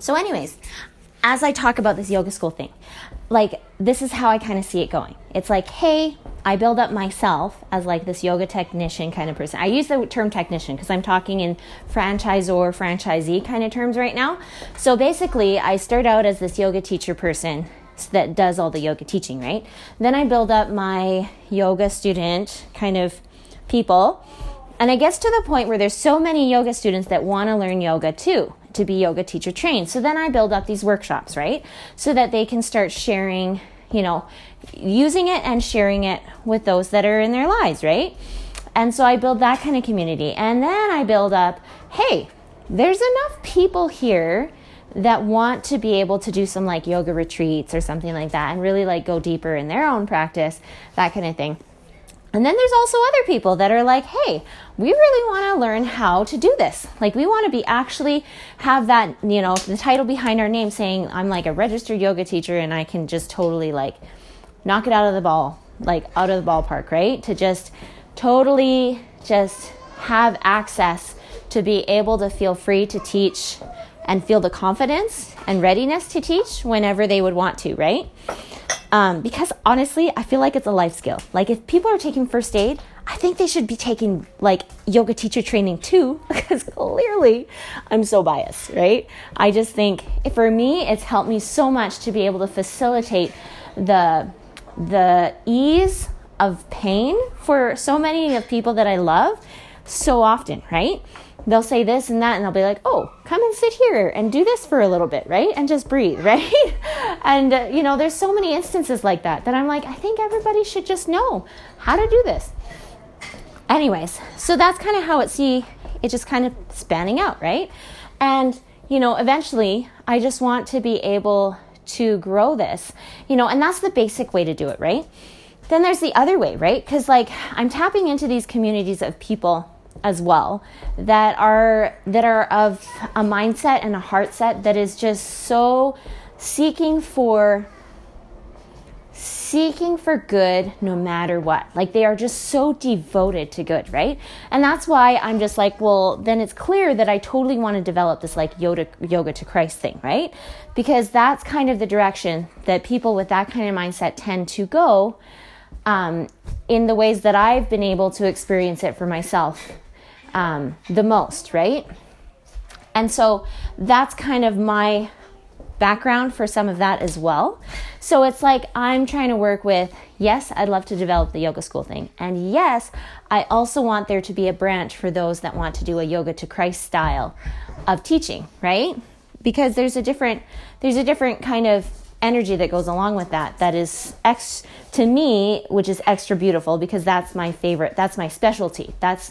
So anyways, as I talk about this yoga school thing, like, this is how I kind of see it going. It's like, hey, I build up myself as like this yoga technician kind of person. I use the term technician because I'm talking in franchisor, franchisee kind of terms right now. So basically, I start out as this yoga teacher person that does all the yoga teaching, right? Then I build up my yoga student kind of people. And I guess to the point where there's so many yoga students that want to learn yoga too, to be yoga teacher trained. So then I build up these workshops, right? So that they can start sharing, you know, using it and sharing it with those that are in their lives, right? And so I build that kind of community. And then I build up, hey, there's enough people here that want to be able to do some like yoga retreats or something like that and really like go deeper in their own practice, that kind of thing. And then there's also other people that are like, hey, we really want to learn how to do this. Like, we want to be actually have that, you know, the title behind our name saying I'm like a registered yoga teacher and I can just totally like knock it out of the ball, like out of the ballpark, right? To just totally just have access to be able to feel free to teach and feel the confidence and readiness to teach whenever they would want to, right? Because honestly, I feel like it's a life skill. Like, if people are taking first aid, I think they should be taking like yoga teacher training too, because clearly I'm so biased, right? I just think for me, it's helped me so much to be able to facilitate the ease of pain for so many of people that I love so often, right? They'll say this and that, and I'll be like, oh, come and sit here and do this for a little bit, right? And just breathe, right? And, you know, there's so many instances like that that I'm like, I think everybody should just know how to do this. Anyways, so that's kind of how it just kind of spanning out, right? And, you know, eventually I just want to be able to grow this, you know, and that's the basic way to do it, right? Then there's the other way, right? Because, like, I'm tapping into these communities of people as well that are of a mindset and a heart set that is just so seeking for good no matter what. Like, they are just so devoted to good, right? And that's why I'm just like, well, then it's clear that I totally want to develop this like yoga to Christ thing, right? Because that's kind of the direction that people with that kind of mindset tend to go in the ways that I've been able to experience it for myself the most, right? And so that's kind of my background for some of that as well. So it's like I'm trying to work with, yes, I'd love to develop the yoga school thing. And yes, I also want there to be a branch for those that want to do a yoga to Christ style of teaching, right? Because there's a different kind of energy that goes along with that is to me, which is extra beautiful, because that's my favorite, that's my specialty. That's,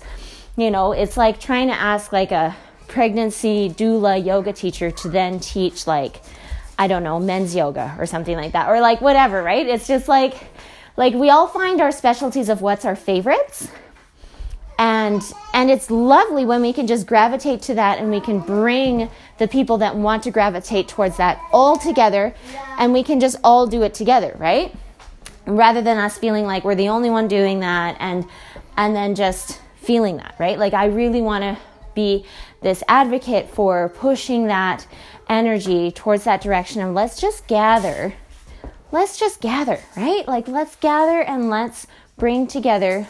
you know, it's like trying to ask like a pregnancy doula yoga teacher to then teach like, I don't know, men's yoga or something like that, or like whatever, right? It's just like we all find our specialties of what's our favorites. And it's lovely when we can just gravitate to that, and we can bring the people that want to gravitate towards that all together, and we can just all do it together, right? Rather than us feeling like we're the only one doing that and then just feeling that, right? Like, I really want to be this advocate for pushing that energy towards that direction of let's just gather, right? Like, let's gather and let's bring together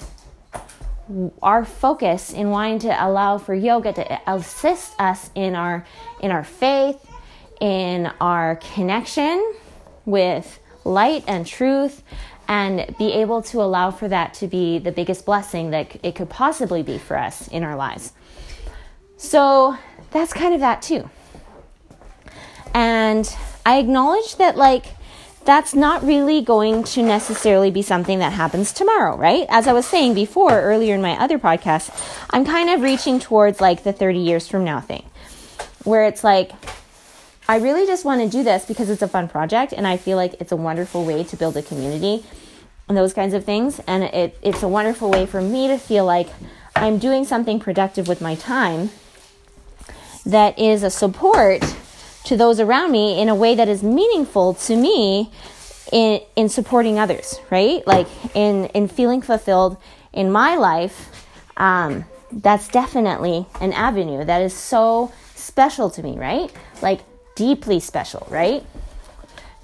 our focus in wanting to allow for yoga to assist us in our faith, in our connection with light and truth, and be able to allow for that to be the biggest blessing that it could possibly be for us in our lives. So that's kind of that too. And I acknowledge that, like, that's not really going to necessarily be something that happens tomorrow, right? As I was saying before, earlier in my other podcast, I'm kind of reaching towards like the 30 years from now thing, where it's like, I really just want to do this because it's a fun project and I feel like it's a wonderful way to build a community and those kinds of things. And it's a wonderful way for me to feel like I'm doing something productive with my time that is a support to those around me in a way that is meaningful to me in supporting others, right? Like, in feeling fulfilled in my life, that's definitely an avenue that is so special to me, right? Like, deeply special, right?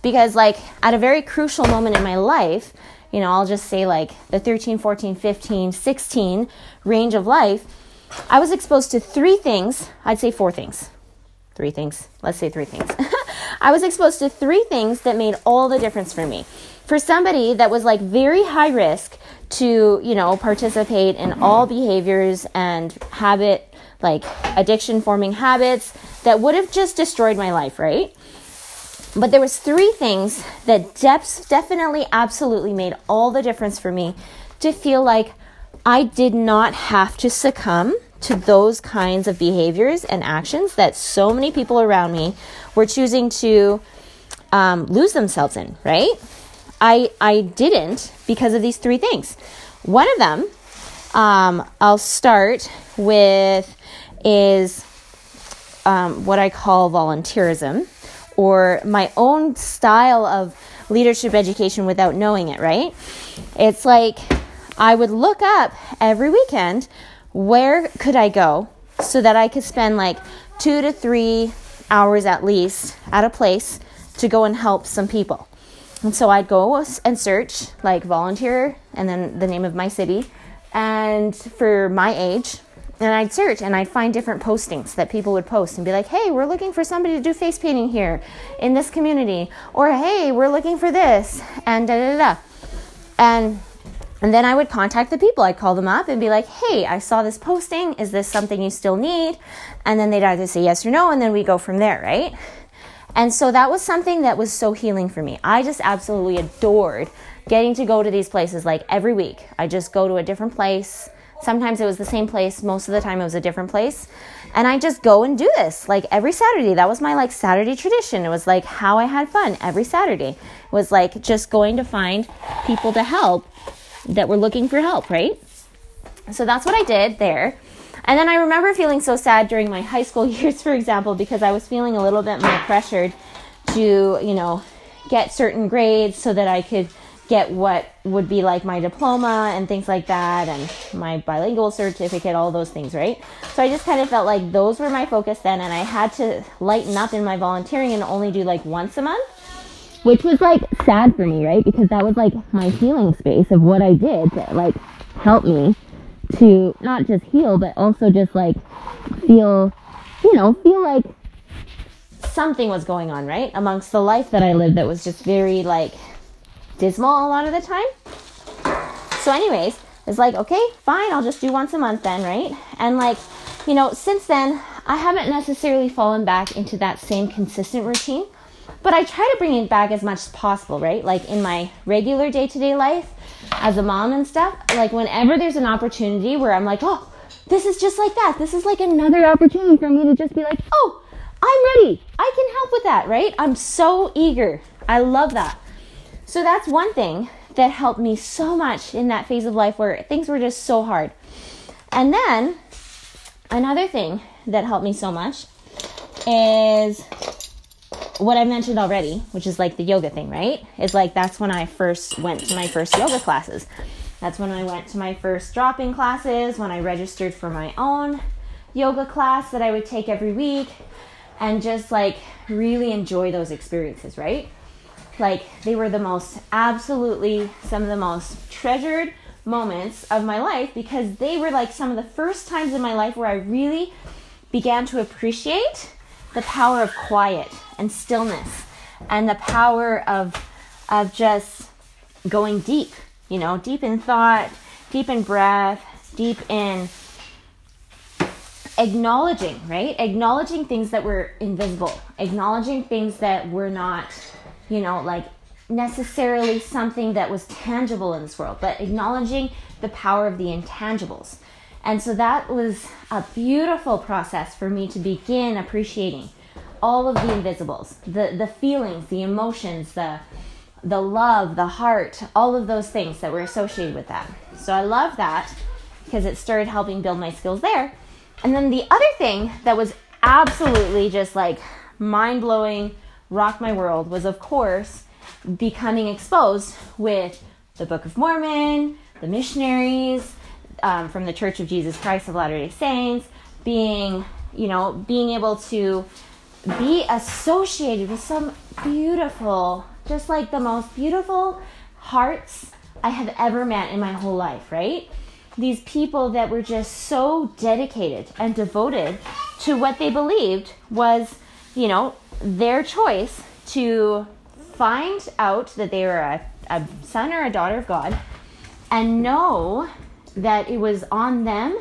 Because like at a very crucial moment in my life, you know, I'll just say like the 13, 14, 15, 16 range of life, I was exposed to three things. I was exposed to three things that made all the difference for me. For somebody that was like very high risk to, you know, participate in all behaviors and habit, like addiction forming habits that would have just destroyed my life, right? But there was three things that definitely, absolutely made all the difference for me to feel like I did not have to succumb to those kinds of behaviors and actions that so many people around me were choosing to lose themselves in, right? I didn't because of these three things. One of them, I'll start with, is what I call volunteerism, or my own style of leadership education without knowing it, right? It's like I would look up every weekend, where could I go so that I could spend like 2 to 3 hours at least at a place to go and help some people. And so I'd go and search like volunteer and then the name of my city and for my age. And I'd search and I'd find different postings that people would post and be like, hey, we're looking for somebody to do face painting here in this community. Or, hey, we're looking for this and da-da-da-da. And then I would contact the people. I'd call them up and be like, hey, I saw this posting. Is this something you still need? And then they'd either say yes or no, and then we go from there, right? And so that was something that was so healing for me. I just absolutely adored getting to go to these places like every week. I just go to a different place. Sometimes it was the same place. Most of the time it was a different place. And I just go and do this like every Saturday. That was my like Saturday tradition. It was like how I had fun every Saturday. It was like just going to find people to help that were looking for help, right? So that's what I did there. And then I remember feeling so sad during my high school years, for example, because I was feeling a little bit more pressured to, you know, get certain grades so that I could get what would be like my diploma and things like that and my bilingual certificate, all those things, right? So I just kind of felt like those were my focus then, and I had to lighten up in my volunteering and only do like once a month, which was like sad for me, right? Because that was like my healing space of what I did that like helped me to not just heal, but also just like feel, you know, feel like something was going on, right? Amongst the life that I lived that was just very like dismal a lot of the time. So anyways, it's like, okay, fine, I'll just do once a month then, right? And like, you know, since then, I haven't necessarily fallen back into that same consistent routine, but I try to bring it back as much as possible, right? Like in my regular day-to-day life as a mom and stuff, like whenever there's an opportunity where I'm like, oh, this is just like that. This is like another opportunity for me to just be like, oh, I'm ready. I can help with that, right? I'm so eager. I love that. So that's one thing that helped me so much in that phase of life where things were just so hard. And then another thing that helped me so much is what I mentioned already, which is like the yoga thing, right? It's like that's when I first went to my first yoga classes. That's when I went to my first drop-in classes, when I registered for my own yoga class that I would take every week and just like really enjoy those experiences, right? Like they were the most absolutely some of the most treasured moments of my life because they were like some of the first times in my life where I really began to appreciate the power of quiet and stillness and the power of just going deep, you know, deep in thought, deep in breath, deep in acknowledging, right? Acknowledging things that were invisible, acknowledging things that were not, you know, like necessarily something that was tangible in this world, but acknowledging the power of the intangibles. And so that was a beautiful process for me to begin appreciating all of the invisibles, the feelings, the emotions, the love, the heart, all of those things that were associated with that. So I love that because it started helping build my skills there. And then the other thing that was absolutely just like mind-blowing, rocked my world, was of course becoming exposed with the Book of Mormon, the missionaries from the Church of Jesus Christ of Latter-day Saints, being, you know, being able to be associated with some beautiful, just like the most beautiful hearts I have ever met in my whole life, right? These people that were just so dedicated and devoted to what they believed was, you know, their choice to find out that they were a son or a daughter of God and know that it was on them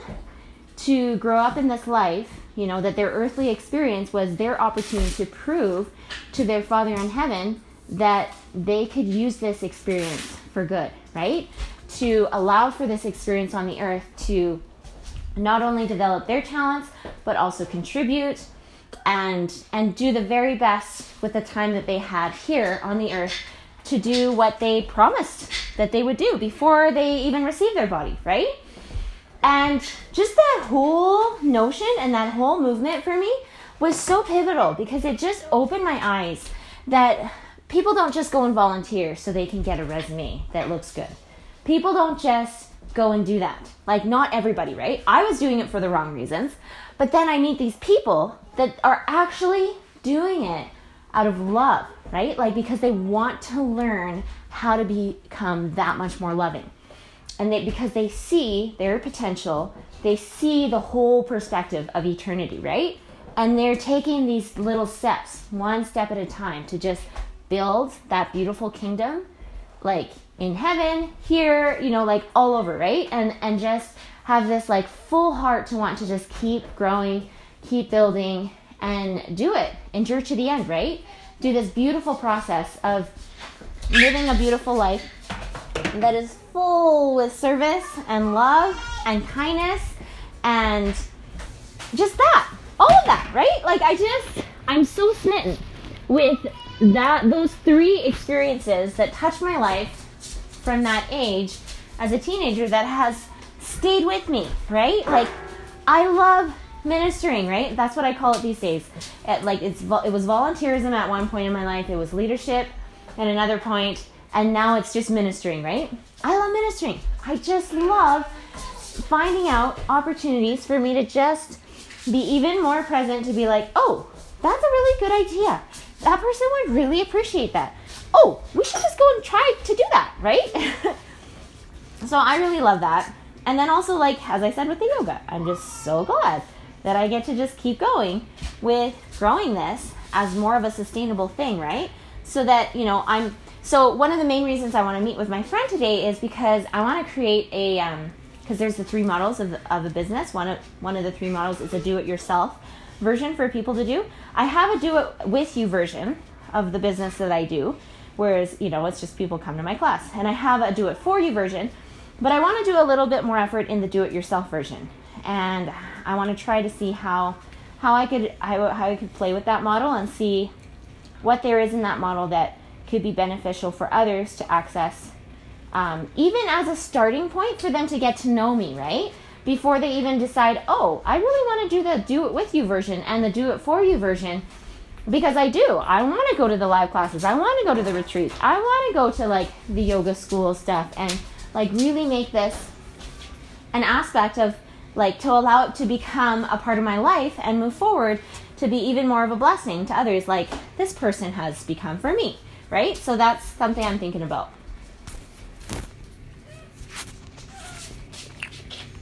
to grow up in this life, you know, that their earthly experience was their opportunity to prove to their Father in heaven that they could use this experience for good, right? To allow for this experience on the earth to not only develop their talents, but also contribute and do the very best with the time that they had here on the earth to do what they promised that they would do before they even received their body, right? And just that whole notion and that whole movement for me was so pivotal because it just opened my eyes that people don't just go and volunteer so they can get a resume that looks good. People don't just go and do that. Like, not everybody, right? I was doing it for the wrong reasons, but then I meet these people that are actually doing it out of love, right? Like, because they want to learn how to become that much more loving. And because they see their potential, they see the whole perspective of eternity, right? And they're taking these little steps, one step at a time, to just build that beautiful kingdom, like in heaven, here, you know, like all over, right? And just have this like full heart to want to just keep growing, keep building, and do it, endure to the end, right? Do this beautiful process of living a beautiful life that is full with service and love and kindness and just that, all of that, right? Like I'm so smitten with that, those three experiences that touched my life from that age as a teenager that has stayed with me, right? Like I love ministering, right? That's what I call it these days. It was volunteerism at one point in my life. It was leadership at another point. And now it's just ministering, right? I love ministering. I just love finding out opportunities for me to just be even more present, to be like, oh, that's a really good idea. That person would really appreciate that. Oh, we should just go and try to do that, right? So I really love that. And then also, like, as I said with the yoga, I'm just so glad that I get to just keep going with growing this as more of a sustainable thing, right? So that, you know, So one of the main reasons I want to meet with my friend today is because I want to create a, because there's the three models of a business. One of the three models is a do-it-yourself version for people to do. I have a do-it-with-you version of the business that I do, whereas, you know, it's just people come to my class. And I have a do-it-for-you version, but I want to do a little bit more effort in the do-it-yourself version. And I want to try to see how I could play with that model and see what there is in that model that could be beneficial for others to access, even as a starting point for them to get to know me, right? Before they even decide, oh, I really want to do the do it with you version and the do it for you version, because I do. I want to go to the live classes. I want to go to the retreats. I want to go to like the yoga school stuff and like really make this an aspect of like to allow it to become a part of my life and move forward to be even more of a blessing to others like this person has become for me. Right? So that's something I'm thinking about.